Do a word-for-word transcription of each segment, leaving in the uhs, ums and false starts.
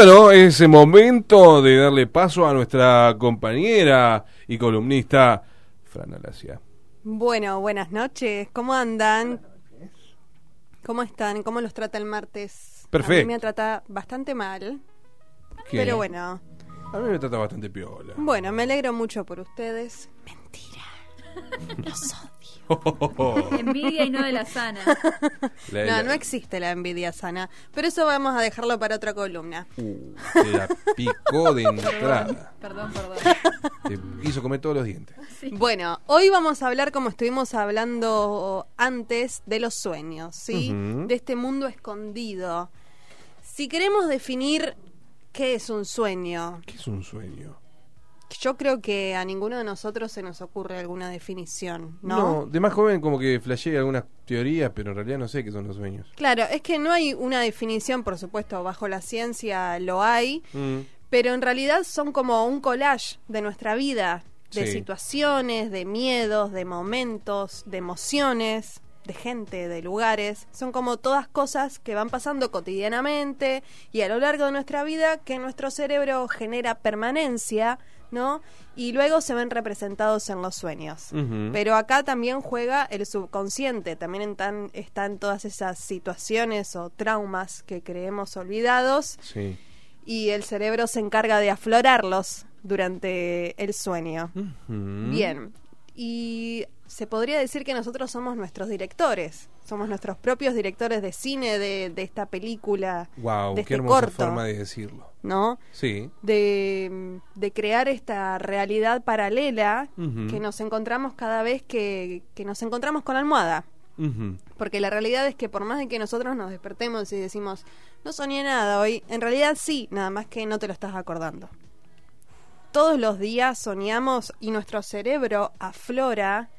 Bueno, es el momento de darle paso a nuestra compañera y columnista, Fran Alacía. Bueno, buenas noches. ¿Cómo andan? ¿Cómo están? ¿Cómo los trata el martes? Perfecto. A mí me trata bastante mal, ¿Qué? pero bueno. A mí me trata bastante piola. Bueno, me alegro mucho por ustedes. Mentira. Los odio. Oh, oh, oh. Envidia y no de la sana. La, no, la... no existe la envidia sana. Pero eso vamos a dejarlo para otra columna. Uh, te la picó de entrada. Perdón, perdón. Te hizo comer todos los dientes. Sí. Bueno, hoy vamos a hablar, como estuvimos hablando antes, de los sueños, ¿sí? Uh-huh. De este mundo escondido. Si queremos definir... ¿Qué es un sueño? ¿Qué es un sueño? Yo creo que a ninguno de nosotros se nos ocurre alguna definición, ¿no? No, de más joven como que flasheé algunas teorías, pero en realidad no sé qué son los sueños. Claro, es que no hay una definición, por supuesto, bajo la ciencia lo hay, mm. pero en realidad son como un collage de nuestra vida, de sí. situaciones, de miedos, de momentos, de emociones... de gente, de lugares, son como todas cosas que van pasando cotidianamente y a lo largo de nuestra vida que nuestro cerebro genera permanencia, ¿no? Y luego se ven representados en los sueños. Uh-huh. Pero acá también juega el subconsciente, también están, están todas esas situaciones o traumas que creemos olvidados sí. y el cerebro se encarga de aflorarlos durante el sueño. Uh-huh. Bien. Y se podría decir que nosotros somos nuestros directores, somos nuestros propios directores de cine de, de esta película. Wow, de este qué hermosa corto, forma de decirlo. ¿No? Sí. De, de crear esta realidad paralela uh-huh. que nos encontramos cada vez que, que nos encontramos con la almohada. Uh-huh. Porque la realidad es que por más de que nosotros nos despertemos y decimos, no soñé nada hoy, en realidad sí, nada más que no te lo estás acordando. Todos los días soñamos y nuestro cerebro aflora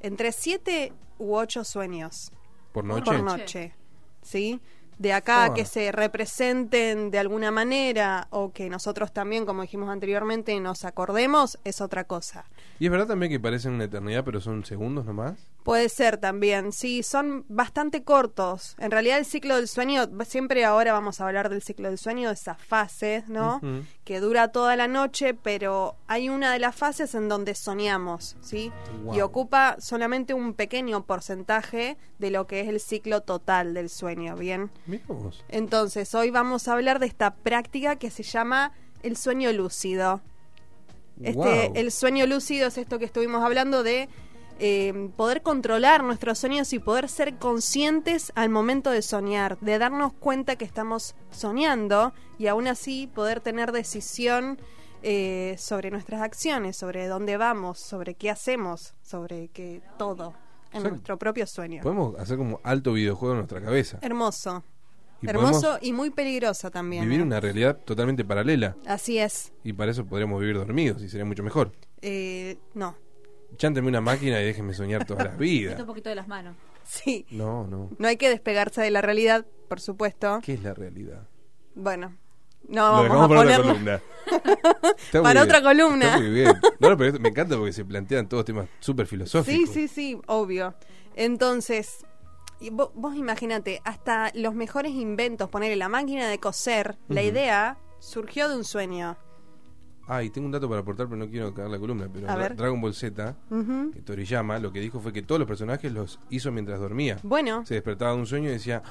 entre siete u ocho sueños. ¿Por noche? Por noche, ¿sí? De acá oh. que se representen de alguna manera o que nosotros también, como dijimos anteriormente, nos acordemos, es otra cosa. ¿Y es verdad también que parecen una eternidad, pero son segundos nomás? Puede ser también, sí, son bastante cortos. En realidad el ciclo del sueño, siempre ahora vamos a hablar del ciclo del sueño, de esas fases, ¿no? Uh-huh. Que dura toda la noche, pero hay una de las fases en donde soñamos, ¿sí? Wow. Y ocupa solamente un pequeño porcentaje de lo que es el ciclo total del sueño, ¿bien? Miramos. Entonces, hoy vamos a hablar de esta práctica que se llama el sueño lúcido. Este, wow. El sueño lúcido es esto que estuvimos hablando de... Eh, poder controlar nuestros sueños y poder ser conscientes al momento de soñar, de darnos cuenta que estamos soñando y aún así poder tener decisión eh, sobre nuestras acciones, sobre dónde vamos, sobre qué hacemos, sobre qué todo en o sea, nuestro propio sueño. Podemos hacer como alto videojuego en nuestra cabeza. Hermoso. Y hermoso y muy peligroso también. Vivir ¿eh? una realidad totalmente paralela. Así es. Y para eso podríamos vivir dormidos y sería mucho mejor. Eh, no. Chánteme una máquina y déjenme soñar toda la vida. Quita un poquito de las manos. Sí. No, no. No hay que despegarse de la realidad, por supuesto. ¿Qué es la realidad? Bueno, no lo vamos a poner... para otra columna. Para otra columna. Está muy bien. No, no, pero me encanta porque se plantean todos temas súper filosóficos. Sí, sí, sí, obvio. Entonces, y vos, vos imagínate, hasta los mejores inventos, ponerle la máquina de coser, uh-huh. la idea surgió de un sueño. Ah, y tengo un dato para aportar, pero no quiero cagar la columna. Pero Dra- Dragon Ball Z, uh-huh. que Toriyama, lo que dijo fue que todos los personajes los hizo mientras dormía. Bueno. Se despertaba de un sueño y decía,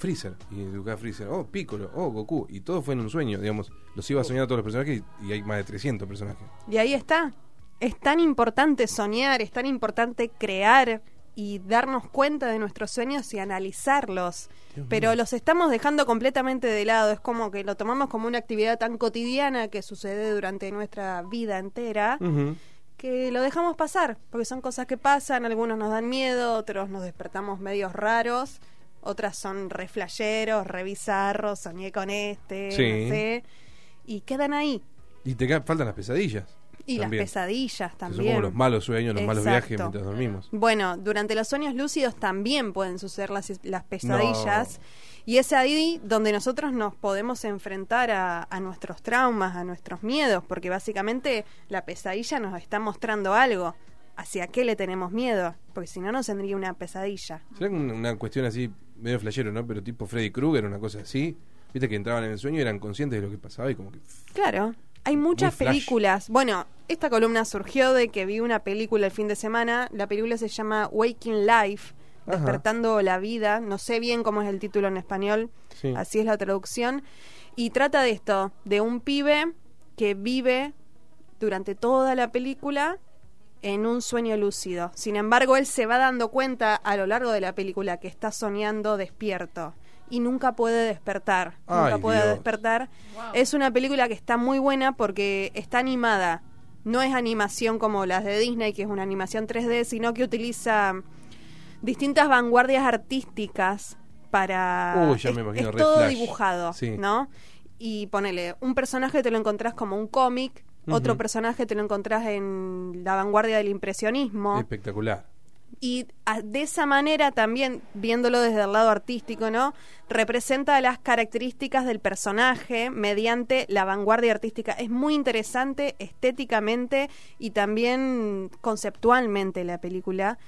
Freezer. Y educaba Freezer, oh, Piccolo, oh, Goku. Y todo fue en un sueño, digamos. Los iba a soñar a todos los personajes y, y hay más de trescientos personajes. Y ahí está. Es tan importante soñar, es tan importante crear y darnos cuenta de nuestros sueños y analizarlos. Dios pero mío. Los estamos dejando completamente de lado. Es como que lo tomamos como una actividad tan cotidiana que sucede durante nuestra vida entera, uh-huh. que lo dejamos pasar, porque son cosas que pasan, algunos nos dan miedo, otros nos despertamos medios raros, otras son re flasheros, re bizarros, soñé con este, sí. no sé, y quedan ahí. Y te ca- faltan las pesadillas. Y también. Las pesadillas también. Son como los malos sueños, los Exacto. malos viajes mientras dormimos. Bueno, durante los sueños lúcidos también pueden suceder las, las pesadillas. No. Y es ahí donde nosotros nos podemos enfrentar a, a nuestros traumas, a nuestros miedos, porque básicamente la pesadilla nos está mostrando algo. ¿Hacia qué le tenemos miedo? Porque si no, nos tendría una pesadilla. Será una, una cuestión así, medio flashero, ¿no? Pero tipo Freddy Krueger, una cosa así. Viste que entraban en el sueño y eran conscientes de lo que pasaba y como que... Claro, hay muchas películas. Bueno, esta columna surgió de que vi una película el fin de semana. La película se llama Waking Life, ajá, Despertando la Vida. No sé bien cómo es el título en español, sí, así es la traducción. Y trata de esto, de un pibe que vive durante toda la película en un sueño lúcido. Sin embargo, él se va dando cuenta a lo largo de la película que está soñando despierto y nunca puede despertar. Ay, nunca puede Dios. despertar. Wow. Es una película que está muy buena porque está animada. No es animación como las de Disney, que es una animación tres D, sino que utiliza distintas vanguardias artísticas para... Uy, ya me imagino, es, es todo Flash dibujado, sí, ¿no? Y ponele, un personaje te lo encontrás como un cómic, uh-huh, otro personaje te lo encontrás en la vanguardia del impresionismo. Espectacular. Y de esa manera también, viéndolo desde el lado artístico, ¿no? Representa las características del personaje mediante la vanguardia artística. Es muy interesante estéticamente y también conceptualmente la película,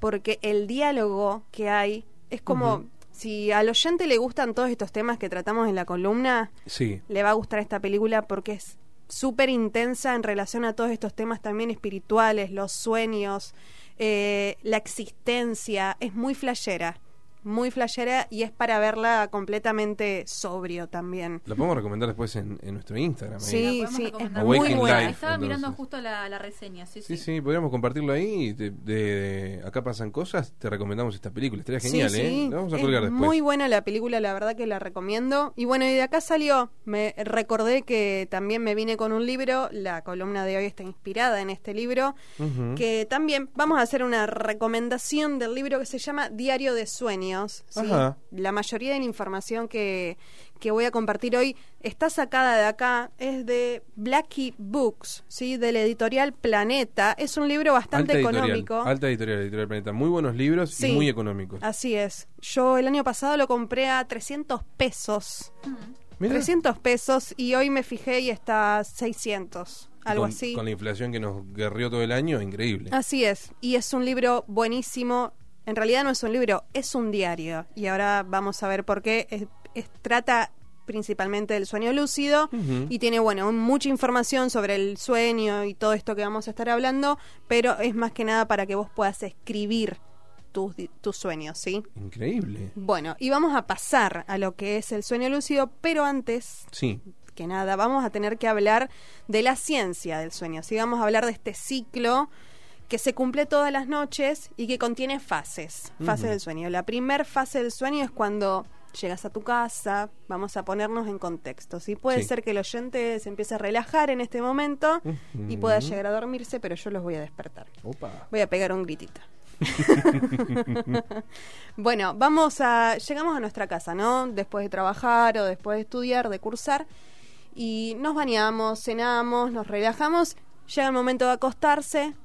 porque el diálogo que hay es como... Uh-huh. Si al oyente le gustan todos estos temas que tratamos en la columna, sí, le va a gustar esta película porque es súper intensa en relación a todos estos temas también espirituales, los sueños, eh, la existencia. Es muy flashera, muy flashera, y es para verla completamente sobrio también. La podemos recomendar después en, en nuestro Instagram. Sí, sí, es muy buena. Life, Estaba entonces. mirando justo la, la reseña. Sí, sí, sí, sí, podríamos compartirlo ahí. De, de, de Acá pasan cosas, te recomendamos esta película. Estaría genial, sí, ¿eh? Sí. La vamos a colgar después. Muy buena la película, la verdad que la recomiendo. Y bueno, y de acá salió, me recordé que también me vine con un libro, la columna de hoy está inspirada en este libro, uh-huh, que también vamos a hacer una recomendación del libro que se llama Diario de Sueños. Sí, la mayoría de la información que, que voy a compartir hoy está sacada de acá, es de Blackie Books, sí, de la Editorial Planeta. Es un libro bastante alta económico. Alta editorial, Editorial Planeta. Muy buenos libros, sí, y muy económicos. Así es. Yo el año pasado lo compré a trescientos pesos. Mira. trescientos pesos, y hoy me fijé y está a seiscientos. Algo con, así. Con la inflación que nos guerrió todo el año, increíble. Así es. Y es un libro buenísimo. En realidad no es un libro, es un diario. Y ahora vamos a ver por qué. Es, es, trata principalmente del sueño lúcido, uh-huh, y tiene, bueno, mucha información sobre el sueño y todo esto que vamos a estar hablando, pero es más que nada para que vos puedas escribir tus, tus sueños, ¿sí? Increíble. Bueno, y vamos a pasar a lo que es el sueño lúcido, pero antes... Sí. Que nada, vamos a tener que hablar de la ciencia del sueño, ¿sí? Vamos a hablar de este ciclo que se cumple todas las noches y que contiene fases, fases, uh-huh, del sueño. La primer fase del sueño es cuando llegas a tu casa. Vamos a ponernos en contexto, ¿sí? Puede sí. ser que el oyente se empiece a relajar en este momento, uh-huh, y pueda llegar a dormirse, pero yo los voy a despertar. Opa. Voy a pegar un gritito. Bueno, vamos a... Llegamos a nuestra casa, ¿no? Después de trabajar o después de estudiar, de cursar, y nos bañamos, cenamos, nos relajamos. Llega el momento de acostarse.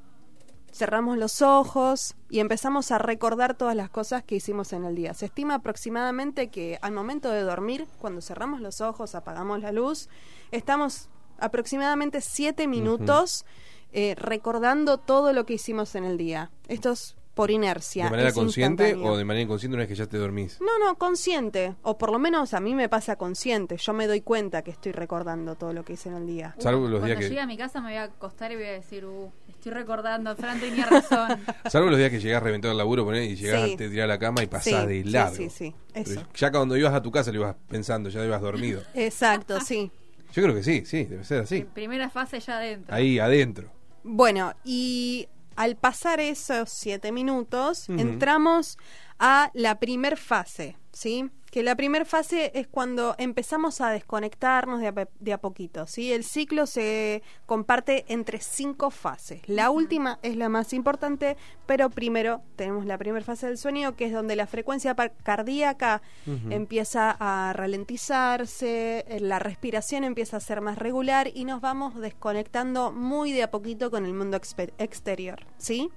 Cerramos los ojos y empezamos a recordar todas las cosas que hicimos en el día. Se estima aproximadamente que al momento de dormir, cuando cerramos los ojos, apagamos la luz, estamos aproximadamente siete minutos, uh-huh, eh, recordando todo lo que hicimos en el día. Esto es por inercia. ¿De manera consciente o de manera inconsciente una vez que ya te dormís? No, no, consciente. O por lo menos a mí me pasa consciente. Yo me doy cuenta que estoy recordando todo lo que hice en el día. Uh, Salvo los días que... Cuando llegue a mi casa me voy a acostar y voy a decir, uh, estoy recordando, Fran tenía razón. Salvo los días que llegás reventado al laburo, ponés, y llegás, sí, te tirás a la cama y pasás, sí, de largo. Sí, sí, sí. Eso. Ya cuando ibas a tu casa lo ibas pensando, ya ibas dormido. Exacto, sí. Yo creo que sí, sí, debe ser así. En primera fase ya adentro. Ahí, adentro. Bueno, y... Al pasar esos siete minutos, uh-huh, entramos a la primer fase, ¿sí? Que la primer fase es cuando empezamos a desconectarnos de a, de a poquito, ¿sí? El ciclo se comparte entre cinco fases. La última es la más importante, pero primero tenemos la primer fase del sueño, que es donde la frecuencia cardíaca, uh-huh, empieza a ralentizarse, la respiración empieza a ser más regular y nos vamos desconectando muy de a poquito con el mundo exper- exterior, ¿sí?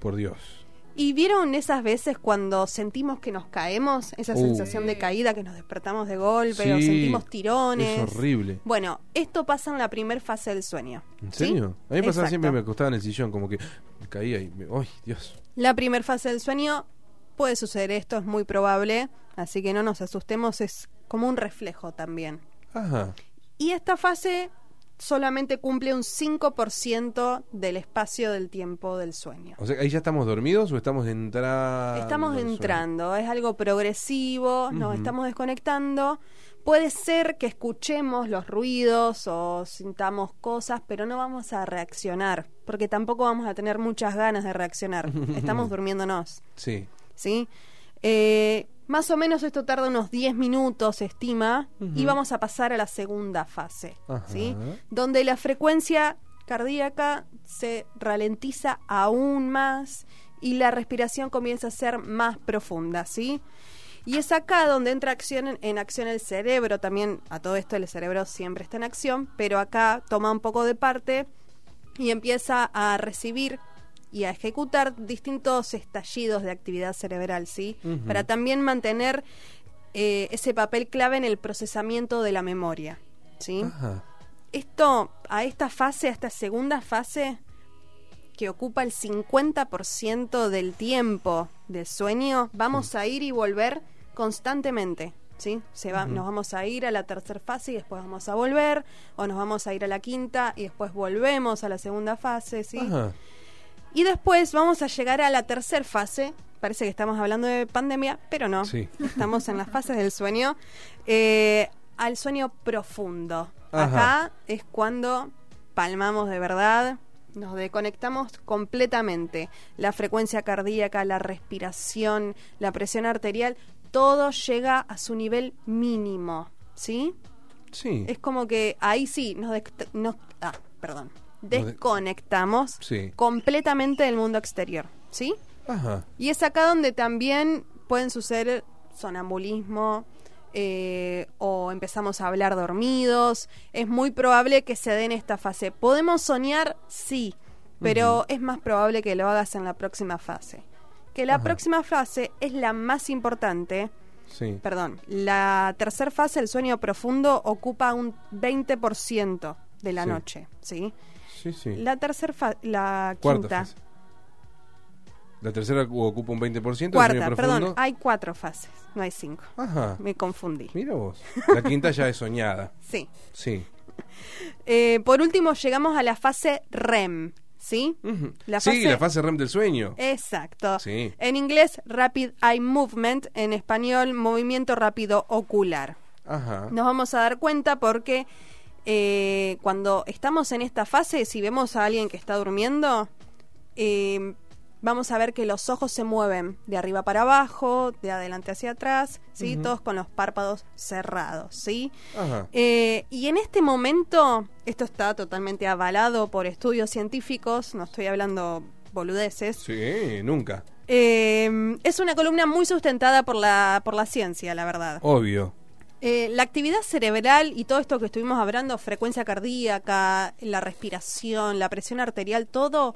Por Dios. ¿Y vieron esas veces cuando sentimos que nos caemos? Esa uh. sensación de caída, que nos despertamos de golpe, sí, o sentimos tirones. Es horrible. Bueno, esto pasa en la primer fase del sueño. ¿En serio? ¿Sí? A mí me pasaba siempre, me acostaba en el sillón, como que me caía y me... ¡Ay, Dios! La primer fase del sueño puede suceder esto, es muy probable, así que no nos asustemos, es como un reflejo también. Ajá. Y esta fase solamente cumple un cinco por ciento del espacio del tiempo del sueño. O sea, ¿ahí ya estamos dormidos o estamos entrando? Estamos entrando, es algo progresivo, uh-huh. Nos estamos desconectando. Puede ser que escuchemos los ruidos o sintamos cosas, pero no vamos a reaccionar, porque tampoco vamos a tener muchas ganas de reaccionar. Estamos durmiéndonos. Sí. ¿Sí? Eh, más o menos esto tarda unos diez minutos, se estima, uh-huh. Y vamos a pasar a la segunda fase, ¿sí? Donde la frecuencia cardíaca se ralentiza aún más y la respiración comienza a ser más profunda, ¿sí? Y es acá donde entra acción, en acción el cerebro también. A todo esto el cerebro siempre está en acción, pero acá toma un poco de parte y empieza a recibir y a ejecutar distintos estallidos de actividad cerebral, ¿sí? Uh-huh. Para también mantener eh, ese papel clave en el procesamiento de la memoria, ¿sí? Ajá. Esto, a esta fase, a esta segunda fase, que ocupa el cincuenta por ciento del tiempo del sueño, vamos uh-huh. a ir y volver constantemente, ¿sí? Se va, uh-huh. Nos vamos a ir a la tercera fase y después vamos a volver, o nos vamos a ir a la quinta y después volvemos a la segunda fase, ¿sí? Ajá. Y después vamos a llegar a la tercera fase. Parece que estamos hablando de pandemia, pero no. Sí. Estamos en las fases del sueño. Eh, al sueño profundo. Ajá. Acá es cuando palmamos de verdad, nos desconectamos completamente. La frecuencia cardíaca, la respiración, la presión arterial, todo llega a su nivel mínimo. ¿Sí? Sí. Es como que ahí sí nos... Dest- nos ah, perdón. desconectamos sí. completamente del mundo exterior, ¿sí? Ajá. Y es acá donde también pueden suceder sonambulismo eh, o empezamos a hablar dormidos. Es muy probable que se dé en esta fase. Podemos soñar, sí, pero uh-huh. es más probable que lo hagas en la próxima fase. Que la Ajá. próxima fase es la más importante. Sí. Perdón, la tercera fase, el sueño profundo, ocupa un veinte por ciento de la sí. noche, ¿sí? Sí, sí. La tercera fa- la Cuarta quinta. Fase. La tercera ocupa un veinte por ciento. Cuarta, perdón, hay cuatro fases, no hay cinco. Ajá. Me confundí. Mira vos. La quinta ya es soñada. Sí. Sí. Eh, por último llegamos a la fase REM, ¿sí? Uh-huh. La fase... Sí, la fase REM del sueño. Exacto. Sí. En inglés Rapid Eye Movement, en español movimiento rápido ocular. Ajá. Nos vamos a dar cuenta porque Eh, cuando estamos en esta fase, si vemos a alguien que está durmiendo, eh, vamos a ver que los ojos se mueven de arriba para abajo, de adelante hacia atrás, ¿sí? Uh-huh. Todos con los párpados cerrados, ¿sí? Ajá. Eh, y en este momento, esto está totalmente avalado por estudios científicos, no estoy hablando boludeces. Sí, nunca. Eh, es una columna muy sustentada por la, por la ciencia, la verdad. Obvio. Eh, la actividad cerebral y todo esto que estuvimos hablando, frecuencia cardíaca, la respiración, la presión arterial, todo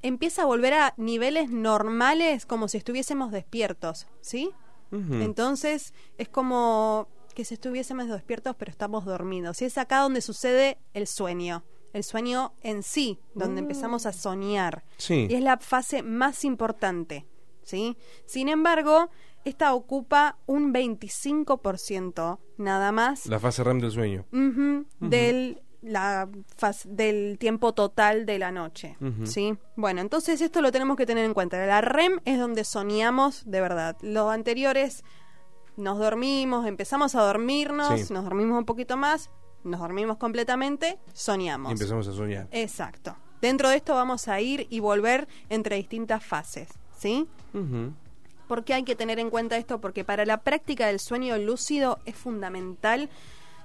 empieza a volver a niveles normales como si estuviésemos despiertos, ¿sí? Uh-huh. Entonces es como que si estuviésemos despiertos pero estamos dormidos. Y es acá donde sucede el sueño, el sueño en sí, donde uh-huh. empezamos a soñar. Sí. Y es la fase más importante, ¿sí? Sin embargo, esta ocupa un veinticinco por ciento nada más. La fase REM del sueño. Uh-huh, uh-huh. Del, la fase, del tiempo total de la noche, uh-huh. ¿sí? Bueno, entonces esto lo tenemos que tener en cuenta. La REM es donde soñamos de verdad. Los anteriores nos dormimos, empezamos a dormirnos, sí. nos dormimos un poquito más, nos dormimos completamente, soñamos. Y empezamos a soñar. Exacto. Dentro de esto vamos a ir y volver entre distintas fases, ¿sí? Uh-huh. ¿Por qué hay que tener en cuenta esto? Porque para la práctica del sueño lúcido es fundamental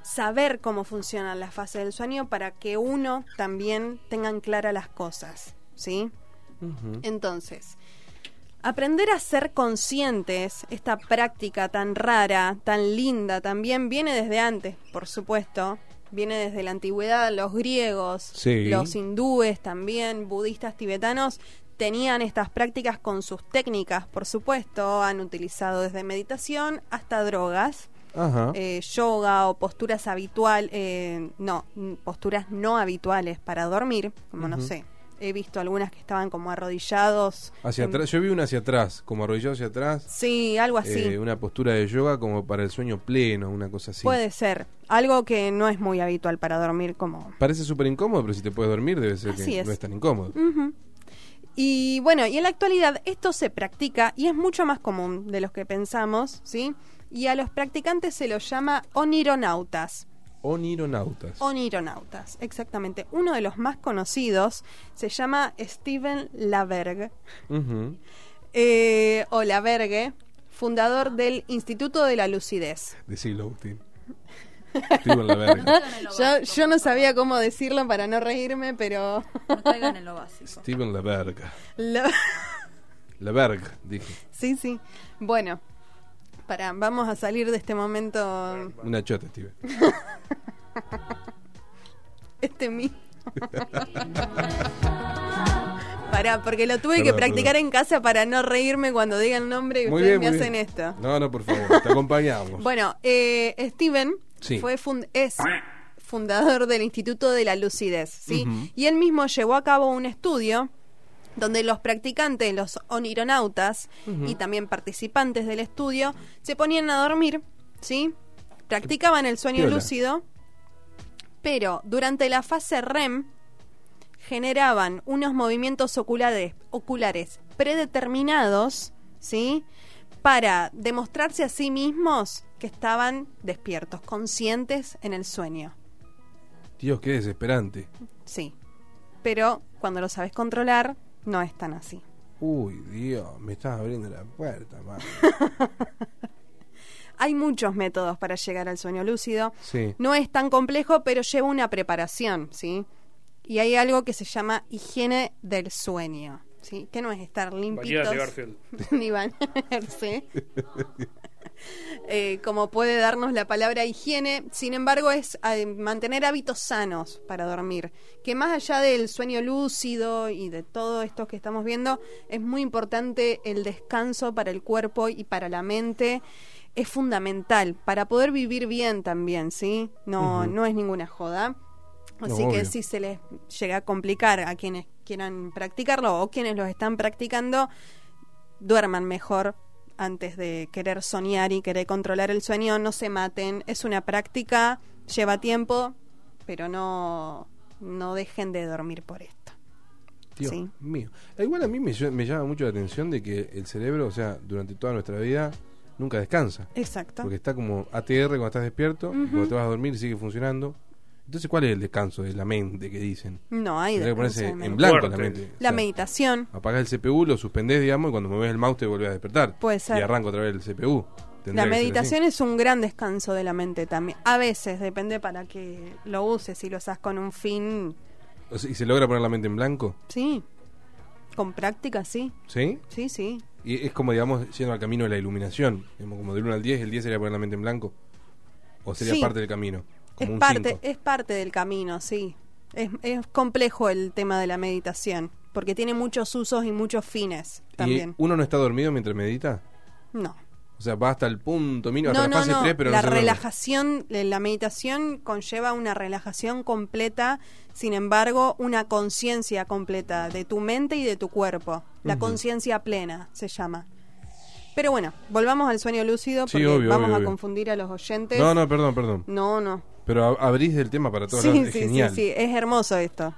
saber cómo funcionan las fases del sueño para que uno también tenga claras las cosas, ¿sí? Uh-huh. Entonces, aprender a ser conscientes, esta práctica tan rara, tan linda, también viene desde antes, por supuesto. Viene desde la antigüedad, los griegos, sí. los hindúes también, budistas tibetanos, tenían estas prácticas con sus técnicas, por supuesto, han utilizado desde meditación hasta drogas, Ajá. Eh, yoga o posturas habitual, eh, no, posturas no habituales para dormir, como uh-huh. no sé, He visto algunas que estaban como arrodillados. Hacia en... atrás, yo vi una hacia atrás, como arrodillado hacia atrás. Sí, algo así. Eh, una postura de yoga como para el sueño pleno, una cosa así. Puede ser, algo que no es muy habitual para dormir como... Parece súper incómodo, pero si te puedes dormir debe ser así que es. No es tan incómodo. Uh-huh. Y bueno, y en la actualidad esto se practica y es mucho más común de los que pensamos, ¿sí? Y a los practicantes se los llama onironautas. Onironautas. Onironautas, exactamente. Uno de los más conocidos se llama Stephen LaBerge. Uh-huh. eh, o LaBerge, fundador del Instituto de la Lucidez. Decilo, Agustín. Stephen LaBerge. yo, yo no sabía cómo decirlo para no reírme, pero... No caigan en lo básico. Stephen LaBerge. La... LaBerge, dije. Sí, sí. Bueno. Pará, vamos a salir de este momento... Una chota, Steve. Este mismo. Pará, porque lo tuve perdón, que practicar perdón. en casa para no reírme cuando digan el nombre y muy ustedes bien, me hacen bien. Esto. No, no, por favor, te acompañamos. Bueno, eh, Steven sí. fue fund- es fundador del Instituto de la Lucidez, ¿sí? Uh-huh. Y él mismo llevó a cabo un estudio... donde los practicantes, los onironautas uh-huh. y también participantes del estudio se ponían a dormir, ¿sí? Practicaban el sueño Piola. lúcido, pero durante la fase R E M generaban unos movimientos oculares, oculares predeterminados, ¿sí? Para demostrarse a sí mismos que estaban despiertos, conscientes en el sueño. Dios, qué desesperante. Sí, pero cuando lo sabes controlar... no es tan así. Uy, Dios, me estás abriendo la puerta, madre. Hay muchos métodos para llegar al sueño lúcido. Sí. No es tan complejo, pero lleva una preparación, ¿sí? Y hay algo que se llama higiene del sueño, ¿sí? Que no es estar limpitos. Ni bañarse. eh, como puede darnos la palabra higiene. Sin embargo, es eh, mantener hábitos sanos para dormir, que más allá del sueño lúcido y de todo esto que estamos viendo, es muy importante el descanso para el cuerpo y para la mente. Es fundamental para poder vivir bien también, ¿sí? No, uh-huh. no es ninguna joda. Así no, que si se les llega a complicar a quienes quieran practicarlo o quienes los están practicando, duerman mejor antes de querer soñar y querer controlar el sueño. No se maten, es una práctica, lleva tiempo, pero no no dejen de dormir por esto. Dios ¿sí? mío. Igual a mí me, me llama mucho la atención de que el cerebro, o sea, durante toda nuestra vida nunca descansa. Exacto. Porque está como A T R cuando estás despierto, uh-huh. y cuando te vas a dormir sigue funcionando. Entonces, ¿cuál es el descanso de la mente que dicen? No hay descanso. Hay que ponerse en blanco la mente. La o sea, meditación. Apagás el C P U, lo suspendés, digamos, y cuando mueves el mouse te volvés a despertar. Puede ser. Y arranca otra vez el C P U. Tendrá la meditación es un gran descanso de la mente también. A veces, depende para qué lo uses, y lo usas con un fin. O sea, ¿y se logra poner la mente en blanco? Sí. Con práctica, sí. ¿Sí? Sí, sí. Y es como, digamos, yendo al camino de la iluminación. Como del uno al diez, el diez sería poner la mente en blanco. ¿O sería sí. parte del camino? Es parte, es parte del camino, sí. Es, es complejo el tema de la meditación, porque tiene muchos usos y muchos fines también. ¿Y uno no está dormido mientras medita? No. O sea, va hasta el punto mínimo, no, hasta no, la fase no. tres, pero la no relajación, la meditación conlleva una relajación completa, sin embargo, una conciencia completa de tu mente y de tu cuerpo. La uh-huh. conciencia plena se llama. Pero bueno, volvamos al sueño lúcido, porque sí, obvio, vamos obvio, obvio. a confundir a los oyentes. No, no, perdón, perdón. No, no. Pero abrís el tema para todos. Sí, los... es sí, genial. sí, sí, es hermoso esto.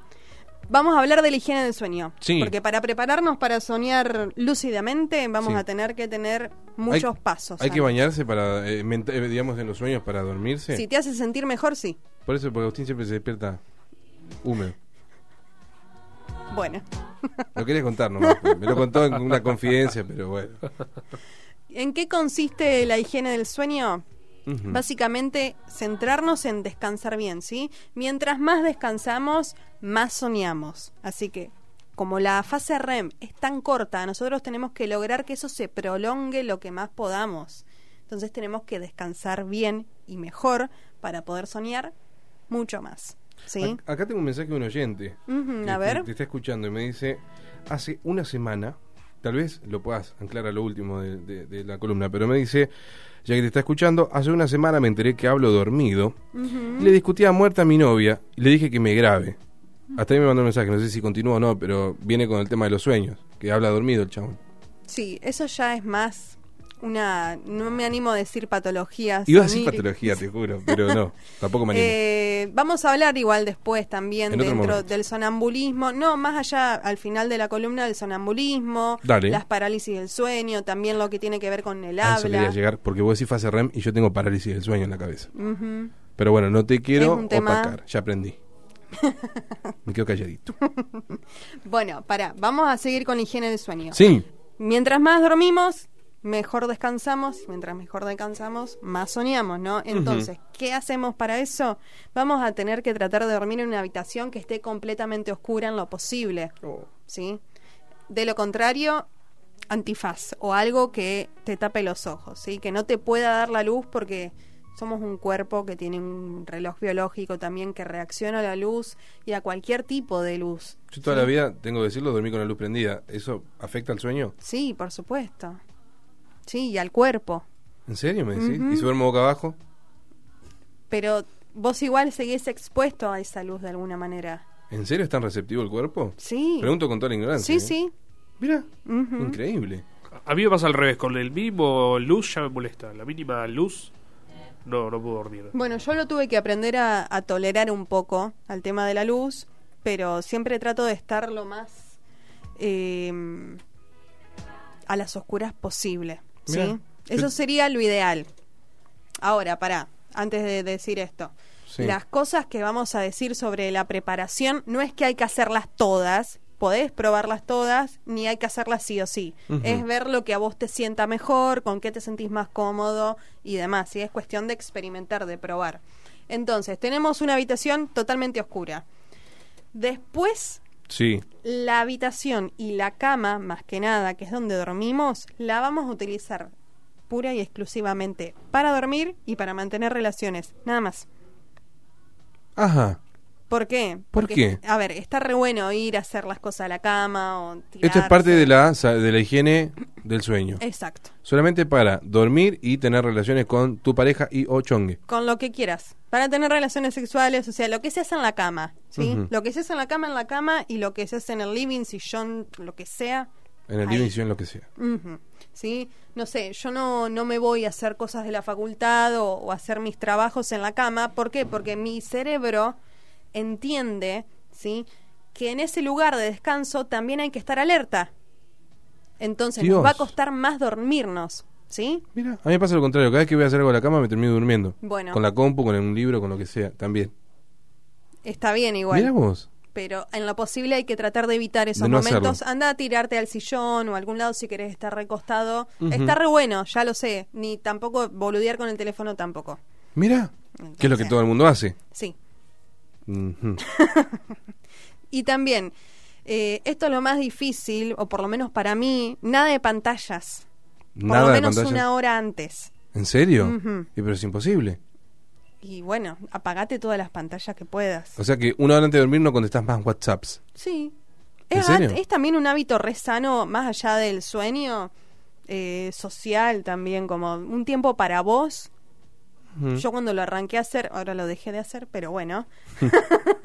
Vamos a hablar de la higiene del sueño. Sí. Porque para prepararnos para soñar lúcidamente vamos sí. a tener que tener muchos hay, pasos. Hay ¿sabes? que bañarse para, eh, ment- eh, digamos, en los sueños para dormirse. Si te hace sentir mejor, sí. Por eso, porque Agustín siempre se despierta húmedo. Bueno. Lo quería contar nomás. Me lo contó en una confidencia, pero bueno. ¿En qué consiste la higiene del sueño? Uh-huh. Básicamente centrarnos en descansar bien, ¿sí? Mientras más descansamos, más soñamos. Así que, como la fase R E M es tan corta, nosotros tenemos que lograr que eso se prolongue lo que más podamos. Entonces tenemos que descansar bien y mejor para poder soñar mucho más, ¿sí? A- acá tengo un mensaje de un oyente uh-huh, que, a ver. Que te está escuchando y me dice: hace una semana, tal vez lo puedas anclar a lo último de, de, de la columna, pero me dice... ya que te está escuchando, hace una semana me enteré que hablo dormido. Uh-huh. Le discutí a muerta a mi novia y le dije que me grabe. Hasta ahí me mandó un mensaje, no sé si continúa o no, pero viene con el tema de los sueños, que habla dormido el chabón. Sí, eso ya es más una... No me animo a decir patologías. Iba a decir patología, te juro, pero no, tampoco me animo. Eh, vamos a hablar igual después también dentro del sonambulismo. No, más allá, al final de la columna, del sonambulismo, dale, las parálisis del sueño, también lo que tiene que ver con el ah, habla. Eso quería llegar, porque vos decís fase R E M y yo tengo parálisis del sueño en la cabeza. Uh-huh. Pero bueno, no te quiero opacar, ya aprendí. Me quedo calladito. Bueno, pará, vamos a seguir con la higiene del sueño. Sí. Mientras más dormimos, mejor descansamos. Mientras mejor descansamos, más soñamos, ¿no? Entonces, uh-huh, ¿qué hacemos para eso? Vamos a tener que tratar de dormir en una habitación que esté completamente oscura en lo posible. Oh. ¿Sí? De lo contrario, antifaz o algo que te tape los ojos, ¿sí? Que no te pueda dar la luz porque... Somos un cuerpo que tiene un reloj biológico también que reacciona a la luz y a cualquier tipo de luz. Yo toda, ¿sí?, la vida, tengo que decirlo, dormí con la luz prendida. ¿Eso afecta al sueño? Sí, por supuesto. Sí, y al cuerpo. ¿En serio me decís? Uh-huh. ¿Y si duermo boca abajo? Pero vos igual seguís expuesto a esa luz de alguna manera. ¿En serio es tan receptivo el cuerpo? Sí. Pregunto con toda la ignorancia. Sí, ¿eh? Sí. Mirá, uh-huh, increíble. A mí me pasa al revés. Con el mismo luz ya me molesta. La mínima luz... No, no puedo dormir. Bueno, yo lo tuve que aprender a, a tolerar un poco al tema de la luz, pero siempre trato de estar lo más eh, a las oscuras posible, ¿sí? Mirá, eso yo... sería lo ideal. Ahora, pará, antes de decir esto, sí, las cosas que vamos a decir sobre la preparación no es que hay que hacerlas todas, podés probarlas todas, ni hay que hacerlas sí o sí. Uh-huh. Es ver lo que a vos te sienta mejor, con qué te sentís más cómodo y demás, ¿sí? Es cuestión de experimentar, de probar. Entonces, tenemos una habitación totalmente oscura. Después, sí, la habitación y la cama, más que nada, que es donde dormimos, la vamos a utilizar pura y exclusivamente para dormir y para mantener relaciones, nada más. Ajá. ¿Por qué? ¿Por Porque, qué? A ver, está re bueno ir a hacer las cosas a la cama o tirarse. Esto es parte de la, de la higiene del sueño. Exacto. Solamente para dormir y tener relaciones con tu pareja y o chongue. Con lo que quieras. Para tener relaciones sexuales, o sea, lo que se hace en la cama, ¿sí? Uh-huh. Lo que se hace en la cama, en la cama, y lo que se hace en el living, sillón, lo que sea. En el ahí. Living, sillón, lo que sea. Uh-huh. ¿Sí? No sé, yo no, no me voy a hacer cosas de la facultad o, o hacer mis trabajos en la cama. ¿Por qué? Porque mi cerebro... entiende, ¿sí?, que en ese lugar de descanso también hay que estar alerta. Entonces Dios. Nos va a costar más dormirnos, ¿sí? Mira, a mí me pasa lo contrario. Cada vez que voy a hacer algo a la cama me termino durmiendo. Bueno. Con la compu, con un libro, con lo que sea, también. Está bien igual. Mirá vos. Pero en lo posible hay que tratar de evitar esos de no momentos. Hacerlo. Anda a tirarte al sillón o a algún lado si querés estar recostado. Uh-huh. Está re bueno, ya lo sé. Ni tampoco boludear con el teléfono tampoco. Mira, que es lo que todo el mundo hace. Sí. Uh-huh. Y también eh, esto es lo más difícil, o por lo menos para mí, nada de pantallas. Nada por lo menos de pantallas. Una hora antes. ¿En serio? Uh-huh. Y pero es imposible. Y bueno, apagate todas las pantallas que puedas. O sea que una hora antes de dormir no contestás más WhatsApps. Sí. Es, ¿en serio? Es también un hábito re sano, más allá del sueño, eh, social también, como un tiempo para vos. Yo cuando lo arranqué a hacer, ahora lo dejé de hacer, pero bueno.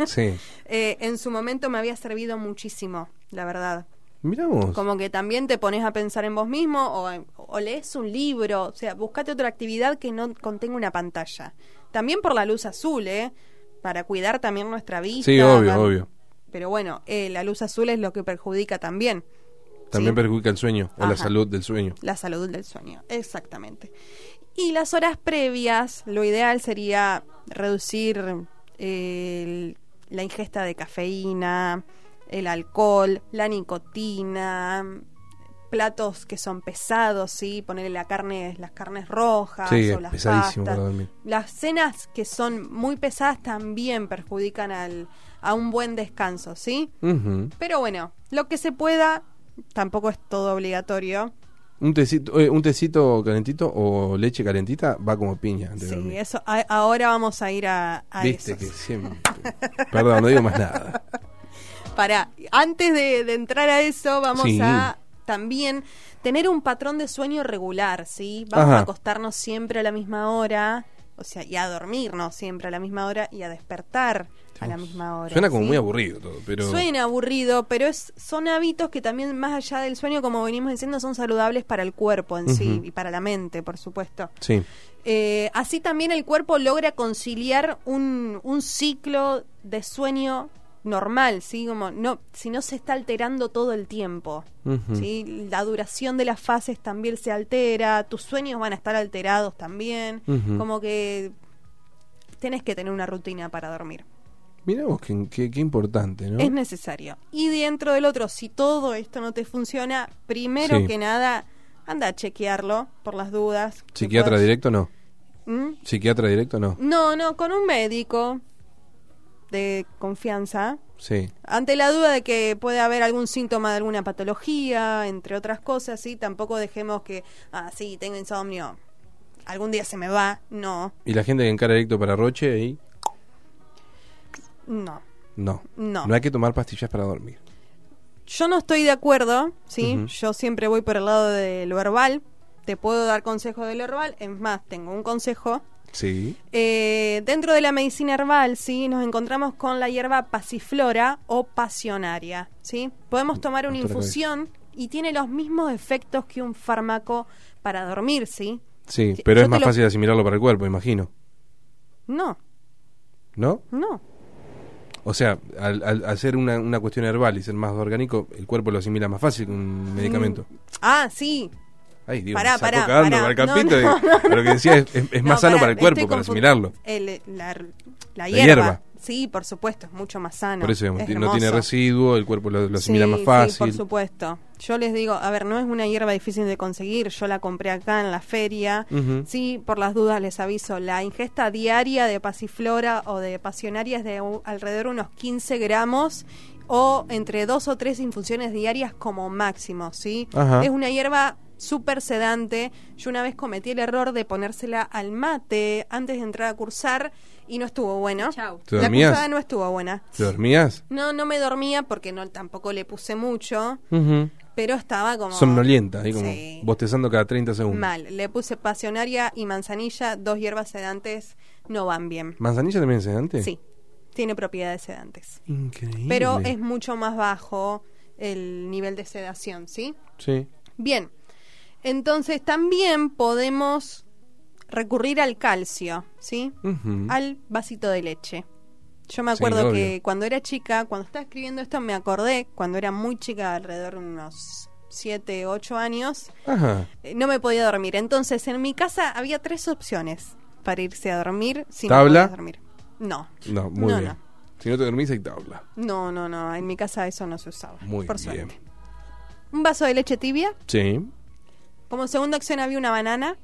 Sí. eh, en su momento me había servido muchísimo, la verdad. Mirá vos. Como que también te pones a pensar en vos mismo o, o lees un libro, o sea, buscate otra actividad que no contenga una pantalla. También por la luz azul, ¿eh? Para cuidar también nuestra vista. Sí, obvio, para... obvio. Pero bueno, eh, la luz azul es lo que perjudica también. También, ¿sí?, perjudica el sueño. Ajá. O la salud del sueño. La salud del sueño, exactamente. Y las horas previas, lo ideal sería reducir eh, la ingesta de cafeína, el alcohol, la nicotina, platos que son pesados, ¿sí? Ponerle la carne, las carnes rojas, sí, o las pesadísimo pastas. Para dormir. Las cenas que son muy pesadas también perjudican al, a un buen descanso, ¿sí? Uh-huh. Pero bueno, lo que se pueda, tampoco es todo obligatorio. Un tecito, eh, un tecito calentito o leche calentita va como piña. Sí, eso. A, ahora vamos a ir a, a viste esos. Que siempre. Perdón, no digo más nada. Pará, antes de, de entrar a eso, vamos sí. a también tener un patrón de sueño regular, ¿sí? Vamos Ajá. a acostarnos siempre a la misma hora, O sea, y a dormirnos siempre a la misma hora y a despertar a la misma hora. Suena como ¿sí? muy aburrido todo, pero... Suena aburrido, pero es, son hábitos que también, más allá del sueño, como venimos diciendo, son saludables para el cuerpo en uh-huh. sí, y para la mente, por supuesto. Sí. Eh, así también el cuerpo logra conciliar un, un ciclo de sueño normal, ¿sí? Como no, si no se está alterando todo el tiempo, uh-huh. ¿sí? La duración de las fases también se altera, tus sueños van a estar alterados también, uh-huh. como que tenés que tener una rutina para dormir. Mirá vos, qué, qué, qué importante, ¿no? Es necesario. Y dentro del otro, si todo esto no te funciona, primero sí. que nada, anda a chequearlo por las dudas. ¿Psiquiatra puedas... directo no? ¿Mm? ¿Psiquiatra directo no? No, no, con un médico de confianza. Sí. Ante la duda de que puede haber algún síntoma de alguna patología, entre otras cosas, ¿sí? Tampoco dejemos que, ah, sí, tengo insomnio, algún día se me va, no. ¿Y la gente que encara directo para Roche ahí? No. No. No. No hay que tomar pastillas para dormir. Yo no estoy de acuerdo, ¿sí? Uh-huh. Yo siempre voy por el lado de lo herbal. Te puedo dar consejo de lo herbal. Es más, tengo un consejo. Sí. Eh, dentro de la medicina herbal, ¿sí? Nos encontramos con la hierba pasiflora o pasionaria, ¿sí? Podemos tomar una infusión y tiene los mismos efectos que un fármaco para dormir, ¿sí? Sí, pero Yo es más lo... fácil asimilarlo para el cuerpo, imagino. No. ¿No? No. O sea, al, al hacer una, una cuestión herbal y ser más orgánico, el cuerpo lo asimila más fácil que un medicamento. Ah, sí. Ay, Dios, pará, pará, pará. Para el capítulo, no, no, no, pero que decía, es, es más no, sano pará, para el cuerpo, para asimilarlo. El, la, la, la hierba. hierba. Sí, por supuesto, es mucho más sano. Por eso, es no tiene residuo, el cuerpo lo, lo asimila sí, más fácil. Sí, por supuesto. Yo les digo, a ver, no es una hierba difícil de conseguir, yo la compré acá en la feria. Uh-huh. Sí, por las dudas les aviso, la ingesta diaria de pasiflora o de pasionaria es de uh, alrededor unos quince gramos o entre dos o tres infusiones diarias como máximo, ¿sí? Ajá. Es una hierba súper sedante. Yo una vez cometí el error de ponérsela al mate antes de entrar a cursar y no estuvo bueno. Chau. ¿Te dormías? La cursada no estuvo buena. ¿Te dormías? No, no me dormía porque no tampoco le puse mucho, uh-huh. pero estaba como... somnolienta, ahí como sí. bostezando cada treinta segundos. Mal. Le puse pasionaria y manzanilla, dos hierbas sedantes, no van bien. ¿Manzanilla también es sedante? Sí, tiene propiedades sedantes. Increíble. Pero es mucho más bajo el nivel de sedación, ¿sí? Sí. Bien. Entonces también podemos recurrir al calcio, ¿sí? Uh-huh. Al vasito de leche. Yo me acuerdo sí, que cuando era chica, cuando estaba escribiendo esto me acordé, cuando era muy chica, alrededor de unos siete, ocho años, ajá. Eh, no me podía dormir. Entonces en mi casa había tres opciones para irse a dormir si no podías dormir. No. No, muy no, bien. No. Si no te dormís hay tabla. No, no, no. En mi casa eso no se usaba. Muy por bien. Suerte. Un vaso de leche tibia. Sí. Como segunda opción había una banana.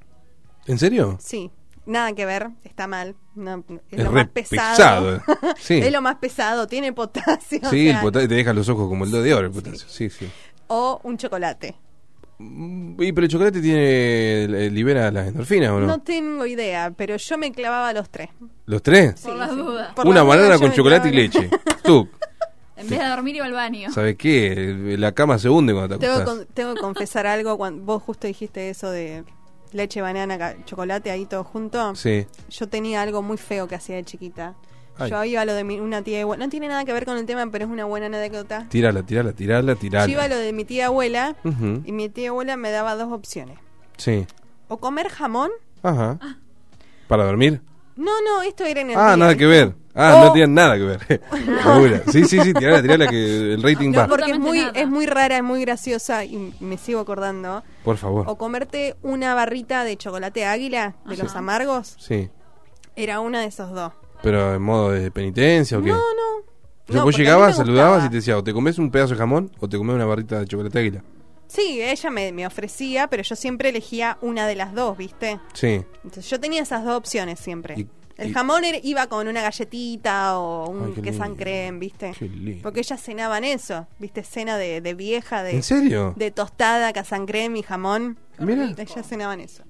¿En serio? Sí, nada que ver, está mal. No, es, es lo re más pesado. pesado. Sí. Es lo más pesado, tiene potasio. Sí, o sea, el potasio te deja los ojos como el dedo de oro, el potasio. Sí. Sí, sí. O un chocolate. Y pero el chocolate tiene libera las endorfinas, ¿o no? No tengo idea, pero yo me clavaba los tres. ¿Los tres? Sí, por las sí. dudas. Por una banana duda con chocolate y leche. Tú. En vez de dormir iba al baño. ¿Sabes qué? La cama se hunde cuando te acostás. Tengo, con, tengo que confesar algo. Cuando vos justo dijiste eso de leche, banana, chocolate, ahí todo junto. Sí. Yo tenía algo muy feo que hacía de chiquita. Ay. Yo iba a lo de mi, una tía abuela. No tiene nada que ver con el tema, pero es una buena anécdota. Tirala, tirala, tirala, tirala. Yo iba a lo de mi tía abuela. Uh-huh. Y mi tía abuela me daba dos opciones. Sí. O comer jamón. Ajá. Ah. ¿Para dormir? No, no, esto era en el... Ah, nada que ver. Ah, oh. No tienen nada que ver. No. Sí, sí, sí, tirala, tirala que el rating no, va. Porque es muy, es muy rara, es muy graciosa y me sigo acordando. Por favor. O comerte una barrita de chocolate águila de ajá. los amargos. Sí. Era una de esos dos. ¿Pero en modo de penitencia o qué? No, no. O sea, no, vos llegabas, saludabas y te decía, o te comes un pedazo de jamón o te comes una barrita de chocolate águila. Sí, ella me, me ofrecía, pero yo siempre elegía una de las dos, ¿viste? Sí. Entonces yo tenía esas dos opciones siempre. Y, el y... jamón era, iba con una galletita o un quesán creme, ¿viste? Qué lindo. Porque ellas cenaban eso, ¿viste? Cena de, de vieja, de... ¿En serio? De tostada, quesán creme y jamón. Mira. Ellas cenaban eso.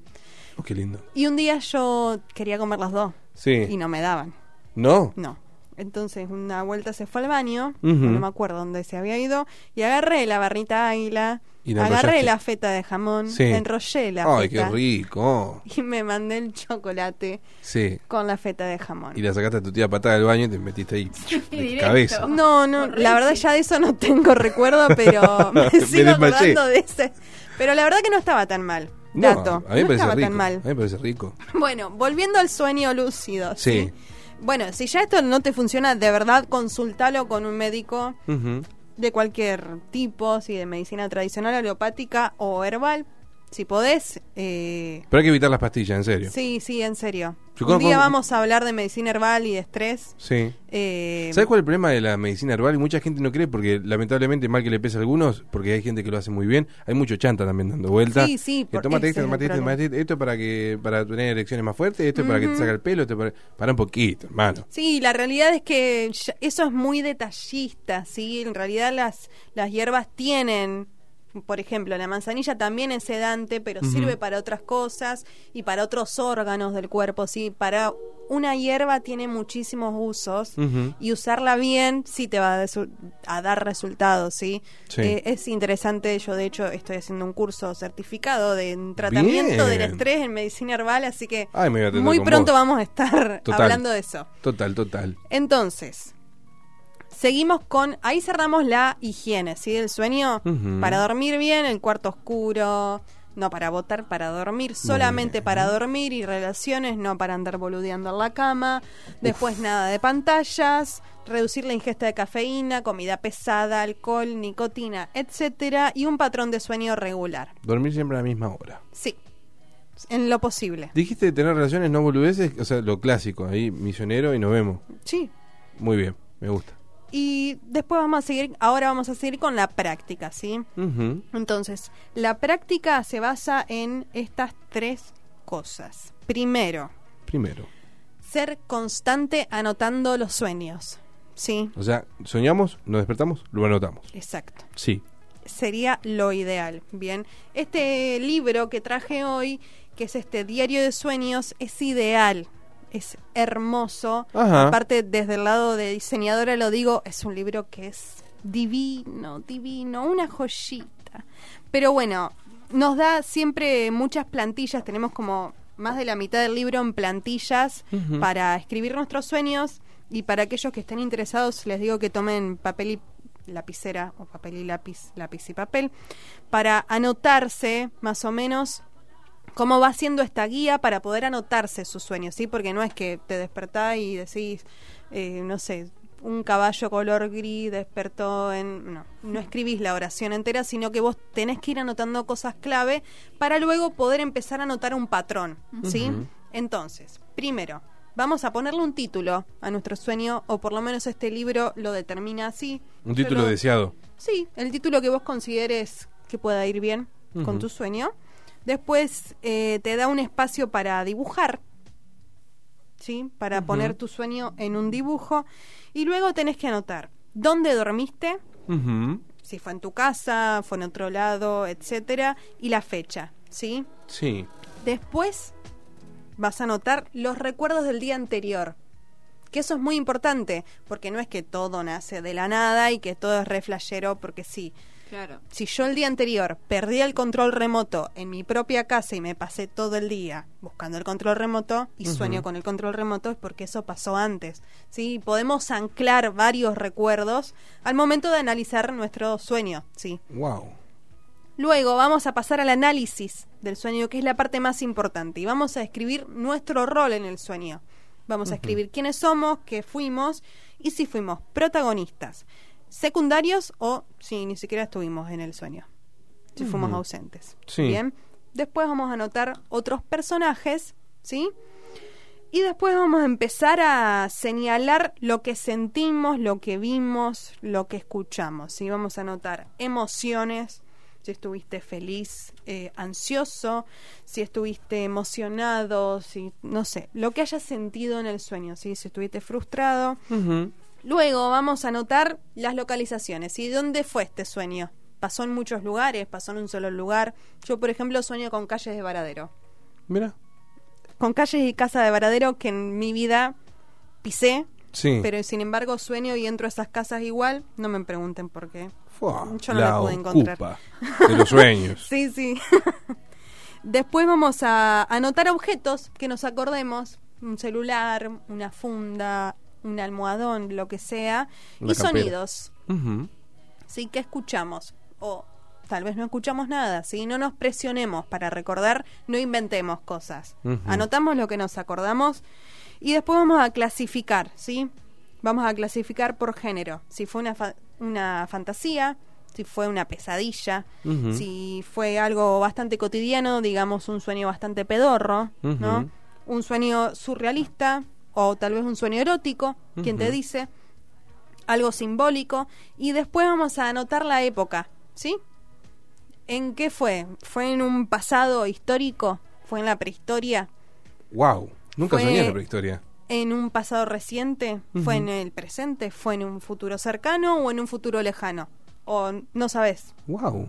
Oh, qué lindo. Y un día yo quería comer las dos. Sí. Y no me daban. ¿No? No. Entonces una vuelta se fue al baño, uh-huh. no me acuerdo dónde se había ido, y agarré la barrita águila, y la agarré enrollaste. La feta de jamón, sí. enrollé la Ay, feta. ¡Ay, qué rico! Y me mandé el chocolate sí. con la feta de jamón. Y la sacaste a tu tía patada del baño y te metiste ahí sí, de cabeza. No, no, Correcto. La verdad ya de eso no tengo recuerdo, pero me sigo acordando de ese. Pero la verdad que no estaba tan mal. Dato. No, a mí me no parece estaba rico. Tan mal. A mí me parece rico. Bueno, volviendo al sueño lúcido. Sí. ¿sí? Bueno, si ya esto no te funciona, de verdad, consultalo con un médico uh-huh. de cualquier tipo, si de medicina tradicional, alopática o herbal, si podés. Eh... Pero hay que evitar las pastillas, en serio. Sí, sí, en serio. Yo un día como... vamos a hablar de medicina herbal y de estrés. Sí. Eh... ¿Sabés cuál es el problema de la medicina herbal? Y mucha gente no cree porque, lamentablemente, mal que le pese a algunos, porque hay gente que lo hace muy bien, hay mucho chanta también dando vueltas. Sí, sí. Por... Tómate esto, tomate esto, tomate esto, esto para, que, para tener erecciones más fuertes, esto uh-huh. para que te saca el pelo, esto para... para un poquito, hermano. Sí, la realidad es que eso es muy detallista, ¿sí? En realidad las, las hierbas tienen... Por ejemplo, la manzanilla también es sedante, pero uh-huh. sirve para otras cosas y para otros órganos del cuerpo, sí. Para una hierba tiene muchísimos usos uh-huh. y usarla bien sí te va a, desu- a dar resultados, sí. sí. Eh, es interesante, yo de hecho estoy haciendo un curso certificado de tratamiento bien. Del estrés en medicina herbal, así que Ay, muy pronto vos. Vamos a estar total, hablando de eso. Total, total. Entonces... Seguimos con... Ahí cerramos la higiene, ¿sí? Del sueño. Uh-huh. Para dormir bien, el cuarto oscuro. No para botar, para dormir. Solamente bien. Para dormir y relaciones, no para andar boludeando en la cama. Después Uf. Nada de pantallas. Reducir la ingesta de cafeína, comida pesada, alcohol, nicotina, etcétera. Y un patrón de sueño regular. Dormir siempre a la misma hora. Sí. En lo posible. Dijiste de tener relaciones, no boludeces. O sea, lo clásico. Ahí, misionero y nos vemos. Sí. Muy bien, me gusta. Y después vamos a seguir, ahora vamos a seguir con la práctica, ¿sí? Uh-huh. Entonces, la práctica se basa en estas tres cosas. Primero. Primero. Ser constante anotando los sueños, ¿sí? O sea, soñamos, nos despertamos, lo anotamos. Exacto. Sí. Sería lo ideal, ¿bien? Este libro que traje hoy, que es este Diario de Sueños, es ideal. Es hermoso. Ajá. Aparte, desde el lado de diseñadora lo digo, es un libro que es divino, divino, una joyita. Pero bueno, nos da siempre muchas plantillas, tenemos como más de la mitad del libro en plantillas uh-huh. para escribir nuestros sueños y para aquellos que estén interesados les digo que tomen papel y lapicera o papel y lápiz, lápiz y papel para anotarse más o menos cómo va siendo esta guía para poder anotarse sus sueños, ¿sí? Porque no es que te despertás y decís, eh, no sé, un caballo color gris despertó en... No, no escribís la oración entera, sino que vos tenés que ir anotando cosas clave para luego poder empezar a anotar un patrón, ¿sí? Uh-huh. Entonces, primero, vamos a ponerle un título a nuestro sueño, o por lo menos este libro lo determina así. ¿Un título lo... deseado? Sí, el título que vos consideres que pueda ir bien uh-huh. con tu sueño. Después eh, te da un espacio para dibujar, ¿sí? Para uh-huh. poner tu sueño en un dibujo. Y luego tenés que anotar dónde dormiste, uh-huh. si fue en tu casa, fue en otro lado, etcétera, y la fecha, ¿sí? Sí. Después vas a anotar los recuerdos del día anterior. Que eso es muy importante, porque no es que todo nace de la nada y que todo es re flashero, porque sí. Claro. Si yo el día anterior perdí el control remoto en mi propia casa y me pasé todo el día buscando el control remoto y uh-huh. sueño con el control remoto es porque eso pasó antes, ¿sí? Podemos anclar varios recuerdos al momento de analizar nuestro sueño, ¿sí? Wow. Luego vamos a pasar al análisis del sueño, que es la parte más importante, y vamos a escribir nuestro rol en el sueño. Vamos uh-huh. a escribir quiénes somos, qué fuimos y si fuimos protagonistas, secundarios o si sí, ni siquiera estuvimos en el sueño, si uh-huh. fuimos ausentes. Sí. Bien. Después vamos a anotar otros personajes, ¿sí? Y después vamos a empezar a señalar lo que sentimos, lo que vimos, lo que escuchamos, ¿sí? Vamos a anotar emociones, si estuviste feliz, eh, ansioso, si estuviste emocionado, si no sé, lo que hayas sentido en el sueño, ¿sí? Si estuviste frustrado. Uh-huh. Luego vamos a anotar las localizaciones, ¿sí? ¿Dónde fue este sueño? ¿Pasó en muchos lugares? ¿Pasó en un solo lugar? Yo, por ejemplo, sueño con calles de Varadero. Mira. Con calles y casa de Varadero que en mi vida pisé, Sí. Pero sin embargo sueño y entro a esas casas igual. No me pregunten por qué. Fua, yo no la, la pude encontrar. De los sueños. Sí, sí. Después vamos a anotar objetos que nos acordemos. Un celular, una funda, un almohadón, lo que sea. Una y campera. Sonidos. Uh-huh. Sí, que escuchamos. O tal vez no escuchamos nada, ¿sí? No nos presionemos para recordar, no inventemos cosas. Uh-huh. Anotamos lo que nos acordamos y después vamos a clasificar, ¿sí? Vamos a clasificar por género. Si fue una, fa- una fantasía, si fue una pesadilla, uh-huh. si fue algo bastante cotidiano, digamos un sueño bastante pedorro, uh-huh. ¿no? Un sueño surrealista o tal vez un sueño erótico, uh-huh. ¿quién te dice? Algo simbólico. Y después vamos a anotar la época, ¿sí? ¿En qué fue? ¿Fue en un pasado histórico? ¿Fue en la prehistoria? ¡Wow! Nunca soñé en la prehistoria. ¿En un pasado reciente? Uh-huh. ¿Fue en el presente? ¿Fue en un futuro cercano o en un futuro lejano? O no sabes. ¡Wow!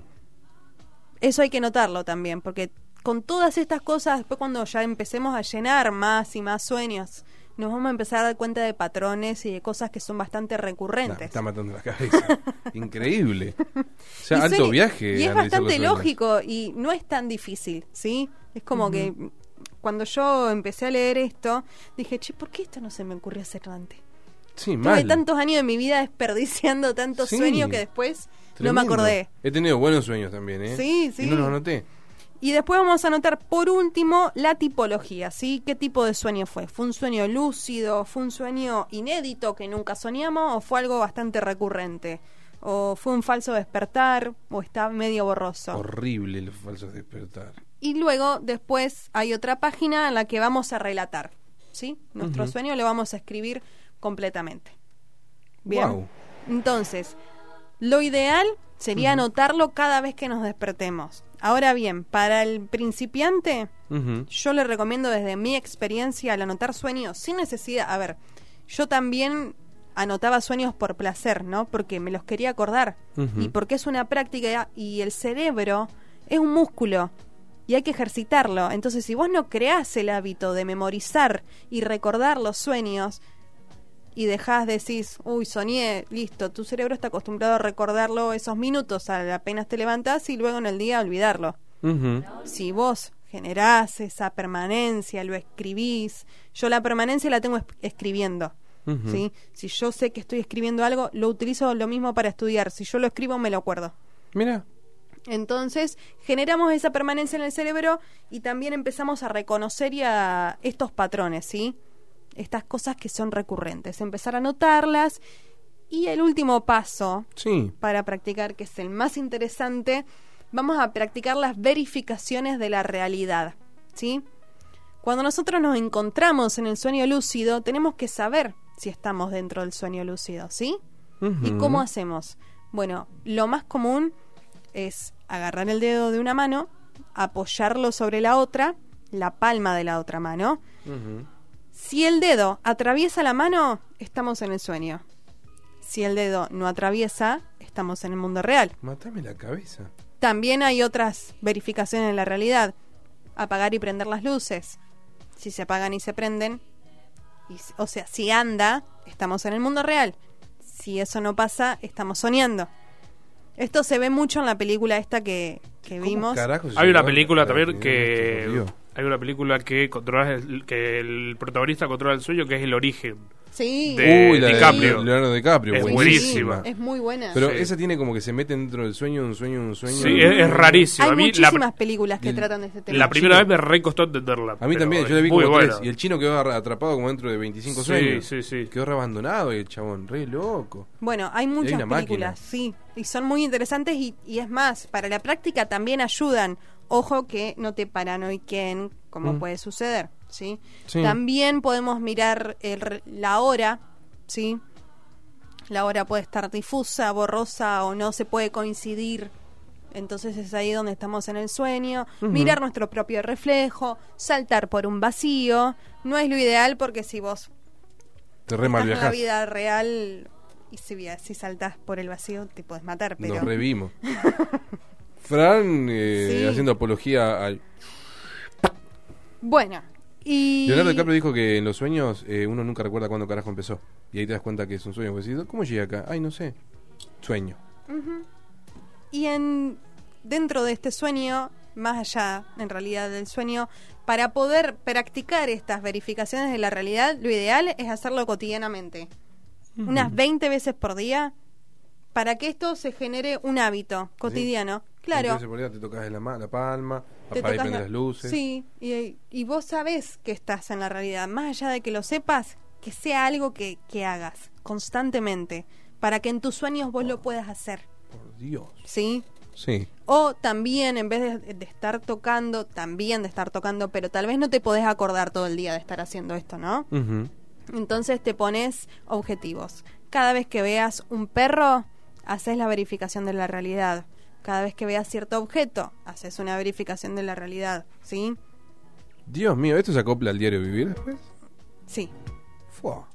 Eso hay que notarlo también, porque con todas estas cosas, después cuando ya empecemos a llenar más y más sueños, nos vamos a empezar a dar cuenta de patrones y de cosas que son bastante recurrentes. Nah, me está matando la cabeza. Increíble. O sea, y alto sueño, viaje. Y es bastante lógico y no es tan difícil, ¿sí? Es como uh-huh. que cuando yo empecé a leer esto, dije, che, ¿por qué esto no se me ocurrió hacer antes? Sí, mal. Tuve tantos años de mi vida desperdiciando tantos sí, sueños que después tremendo. No me acordé. He tenido buenos sueños también, ¿eh? Sí, sí. Y no los anoté. Y después vamos a anotar, por último, la tipología, ¿sí? ¿Qué tipo de sueño fue? ¿Fue un sueño lúcido? ¿Fue un sueño inédito que nunca soñamos? ¿O fue algo bastante recurrente? ¿O fue un falso despertar? ¿O está medio borroso? Horrible los falsos despertar. Y luego, después, hay otra página en la que vamos a relatar, ¿sí? Nuestro uh-huh. sueño lo vamos a escribir completamente. ¿Bien? Wow. Entonces, lo ideal sería uh-huh. anotarlo cada vez que nos despertemos. Ahora bien, para el principiante, uh-huh. yo le recomiendo desde mi experiencia al anotar sueños sin necesidad. A ver, yo también anotaba sueños por placer, ¿no? Porque me los quería acordar. Uh-huh. Y porque es una práctica y el cerebro es un músculo y hay que ejercitarlo. Entonces, si vos no creás el hábito de memorizar y recordar los sueños y dejás, decís, uy, soñé, listo, tu cerebro está acostumbrado a recordarlo esos minutos apenas te levantás y luego en el día olvidarlo. Uh-huh. Si vos generás esa permanencia, lo escribís, yo la permanencia la tengo escribiendo, uh-huh. ¿sí? Si yo sé que estoy escribiendo algo, lo utilizo lo mismo para estudiar, si yo lo escribo me lo acuerdo. Mira. Entonces generamos esa permanencia en el cerebro y también empezamos a reconocer ya estos patrones, ¿sí? Estas cosas que son recurrentes, empezar a notarlas. Y el último paso sí. para practicar, que es el más interesante, vamos a practicar las verificaciones de la realidad, ¿sí? Cuando nosotros nos encontramos en el sueño lúcido, tenemos que saber si estamos dentro del sueño lúcido, ¿sí? Uh-huh. ¿Y cómo hacemos? Bueno, lo más común es agarrar el dedo de una mano, apoyarlo sobre la otra, la palma de la otra mano. Uh-huh. Si el dedo atraviesa la mano, estamos en el sueño. Si el dedo no atraviesa, estamos en el mundo real. Mátame la cabeza. También hay otras verificaciones en la realidad. Apagar y prender las luces. Si se apagan y se prenden, y, o sea, si anda, estamos en el mundo real. Si eso no pasa, estamos soñando. Esto se ve mucho en la película esta que, que vimos. Hay una película también que... Hay una película que controla el, que el protagonista controla el sueño, que es El Origen. Sí. De Uy, la DiCaprio. De Leonardo DiCaprio. Es buenísima. Sí, es muy buena. Pero sí. esa tiene como que se mete dentro del sueño, un sueño, un sueño. Sí, un... es, es rarísimo. Hay a mí muchísimas la, películas que el, tratan de este tema. La primera vez me re costó entenderla. A mí también, yo la vi como bueno. tres. Y el chino quedó atrapado como dentro de veinticinco sí, sueños. Sí, sí, sí. Quedó re abandonado y el chabón, re loco. Bueno, hay muchas hay películas, máquina. sí. Y son muy interesantes y, y es más, para la práctica también ayudan. Ojo que no te paranoiquen, como mm. puede suceder, ¿sí? ¿sí? También podemos mirar el, la hora, ¿sí? La hora puede estar difusa, borrosa o no se puede coincidir. Entonces es ahí donde estamos en el sueño. Uh-huh. Mirar nuestro propio reflejo, saltar por un vacío. No es lo ideal porque si vos te re mal viajás en la vida real y si, si saltás por el vacío te podés matar. Pero... Nos revimos. Fran eh, sí. haciendo apología al... Bueno, Y Leonardo DiCaprio dijo que en los sueños eh, uno nunca recuerda cuándo carajo empezó. Y ahí te das cuenta que es un sueño. Vos decís, ¿cómo llegué acá? Ay, no sé. Sueño. Uh-huh. Y en dentro de este sueño, más allá en realidad del sueño, para poder practicar estas verificaciones de la realidad, lo ideal es hacerlo cotidianamente. Uh-huh. Unas veinte veces por día, para que esto se genere un hábito cotidiano. ¿Sí? Claro. Entonces, por día te tocas la, ma- la palma, apagas y prendes las luces. Sí, y, y vos sabés que estás en la realidad. Más allá de que lo sepas, que sea algo que, que hagas constantemente, para que en tus sueños vos oh, lo puedas hacer. Por Dios. ¿Sí? Sí. O también, en vez de, de estar tocando, también de estar tocando, pero tal vez no te podés acordar todo el día de estar haciendo esto, ¿no? Uh-huh. Entonces te pones objetivos. Cada vez que veas un perro, haces la verificación de la realidad. Cada vez que veas cierto objeto, haces una verificación de la realidad, ¿sí? Dios mío, ¿esto se acopla al diario vivir después? Sí. Fua.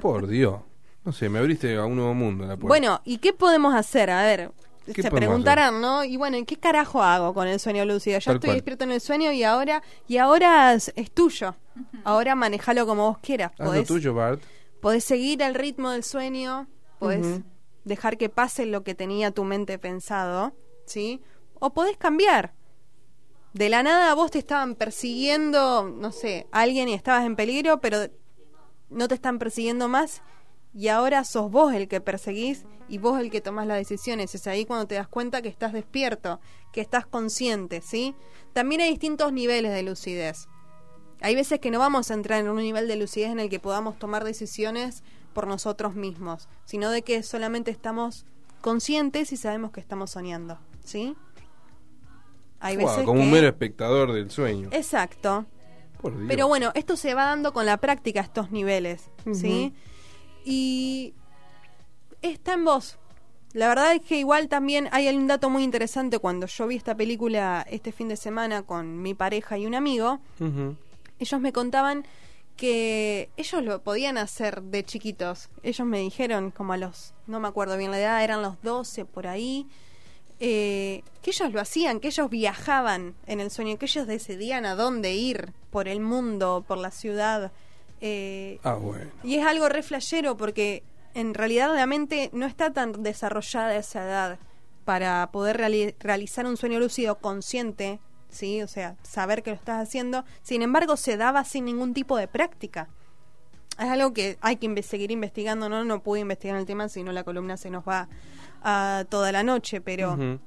Por Dios. No sé, me abriste a un nuevo mundo la puerta. Bueno, ¿y qué podemos hacer? A ver, se preguntarán, hacer? ¿no? Y bueno, ¿qué carajo hago con el sueño lúcido? Yo Tal estoy cual. despierto en el sueño y ahora y ahora es, es tuyo. Uh-huh. Ahora manejalo como vos quieras. Haz podés, lo tuyo, Bart. Podés seguir el ritmo del sueño, podés uh-huh. dejar que pase lo que tenía tu mente pensado, ¿sí? O podés cambiar. De la nada vos te estaban persiguiendo, no sé, alguien y estabas en peligro, pero no te están persiguiendo más y ahora sos vos el que perseguís y vos el que tomás las decisiones. Es ahí cuando te das cuenta que estás despierto, que estás consciente, ¿sí? También hay distintos niveles de lucidez. Hay veces que no vamos a entrar en un nivel de lucidez en el que podamos tomar decisiones por nosotros mismos, sino de que solamente estamos conscientes y sabemos que estamos soñando, ¿sí? Hay veces wow, como que... un mero espectador del sueño. Exacto. Por Dios. Pero bueno, esto se va dando con la práctica, estos niveles, uh-huh. ¿sí? Y está en vos. La verdad es que igual también hay un dato muy interesante. Cuando yo vi esta película este fin de semana con mi pareja y un amigo, uh-huh. ellos me contaban que ellos lo podían hacer de chiquitos. Ellos me dijeron, como a los, no me acuerdo bien la edad, eran los doce por ahí, eh, que ellos lo hacían, que ellos viajaban en el sueño, que ellos decidían a dónde ir, por el mundo, por la ciudad. Eh, ah, bueno. Y es algo re flashero, porque en realidad la mente no está tan desarrollada a esa edad para poder reali- realizar un sueño lúcido consciente. Sí, o sea, saber que lo estás haciendo. Sin embargo, se daba sin ningún tipo de práctica. Es algo que hay que seguir investigando, ¿no? No pude investigar el tema, si no la columna se nos va uh, toda la noche, pero uh-huh.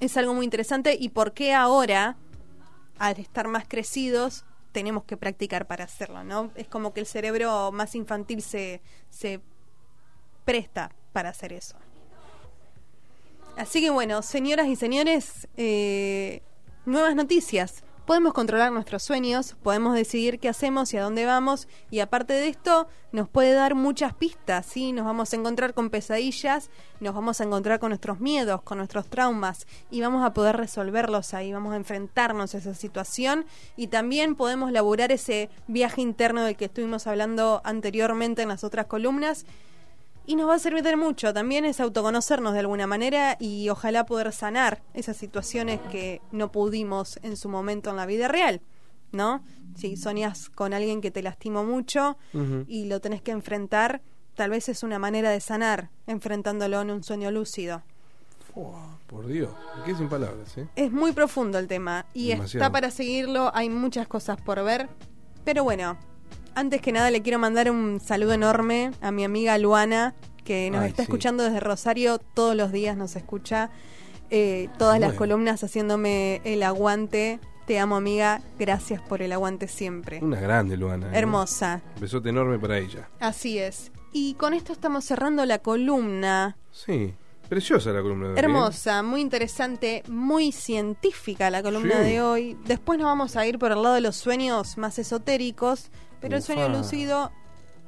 es algo muy interesante. ¿Y por qué ahora, al estar más crecidos, tenemos que practicar para hacerlo, ¿no? Es como que el cerebro más infantil se, se presta para hacer eso. Así que bueno, señoras y señores, eh... nuevas noticias. Podemos controlar nuestros sueños, podemos decidir qué hacemos y a dónde vamos, y aparte de esto nos puede dar muchas pistas, ¿sí? Nos vamos a encontrar con pesadillas, nos vamos a encontrar con nuestros miedos, con nuestros traumas, y vamos a poder resolverlos ahí, vamos a enfrentarnos a esa situación, y también podemos laburar ese viaje interno del que estuvimos hablando anteriormente en las otras columnas, y nos va a servir de mucho. También es autoconocernos de alguna manera y ojalá poder sanar esas situaciones que no pudimos en su momento en la vida real, ¿no? Si soñás con alguien que te lastimó mucho uh-huh. y lo tenés que enfrentar, tal vez es una manera de sanar, enfrentándolo en un sueño lúcido. Oh, por Dios, qué sin palabras, ¿eh? Es muy profundo el tema y Demasiado. está para seguirlo, hay muchas cosas por ver, pero bueno... Antes que nada le quiero mandar un saludo enorme a mi amiga Luana, que nos Ay, está sí. escuchando desde Rosario, todos los días nos escucha, eh, todas bueno. las columnas haciéndome el aguante. Te amo, amiga, gracias por el aguante siempre. Una grande Luana. Hermosa. ¿Eh? Un besote enorme para ella. Así es. Y con esto estamos cerrando la columna. Sí, preciosa la columna de hoy. Hermosa, muy interesante, muy científica la columna sí. de hoy. Después nos vamos a ir por el lado de los sueños más esotéricos. Pero Ufa. el sueño lúcido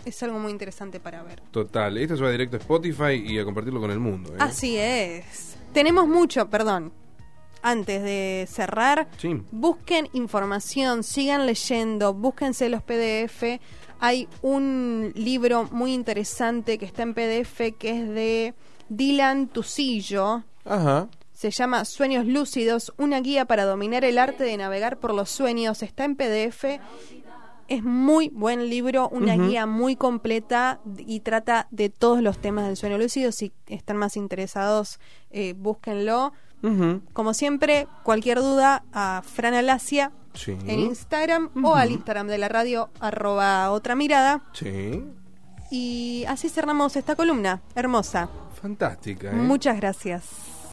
es algo muy interesante para ver. Total, esto se va directo a Spotify y a compartirlo con el mundo, ¿eh? Así es. Tenemos mucho, perdón. Antes de cerrar, sí. busquen información, sigan leyendo, búsquense los P D F. Hay un libro muy interesante que está en P D F que es de Dylan Tucillo. Ajá. Se llama Sueños Lúcidos, una guía para dominar el arte de navegar por los sueños. Está en P D F. Es muy buen libro, una uh-huh. guía muy completa y trata de todos los temas del sueño lúcido. Si están más interesados, eh, búsquenlo. Uh-huh. Como siempre, cualquier duda a Fran Alacía sí. en Instagram uh-huh. o al Instagram de la radio, arroba otra mirada. Sí. Y así cerramos esta columna hermosa. Fantástica, ¿eh? Muchas gracias.